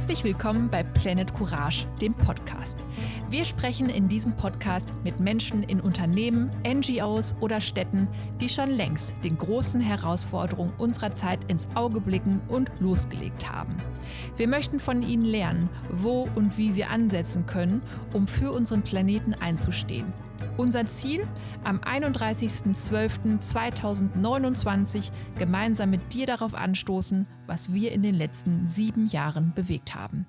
Herzlich willkommen bei Planet Courage, dem Podcast. Wir sprechen in diesem Podcast mit Menschen in Unternehmen, NGOs oder Städten, die schon längst den großen Herausforderungen unserer Zeit ins Auge blicken und losgelegt haben. Wir möchten von ihnen lernen, wo und wie wir ansetzen können, um für unseren Planeten einzustehen. Unser Ziel, am 31.12.2029 gemeinsam mit dir darauf anstoßen, was wir in den letzten 7 Jahren bewegt haben.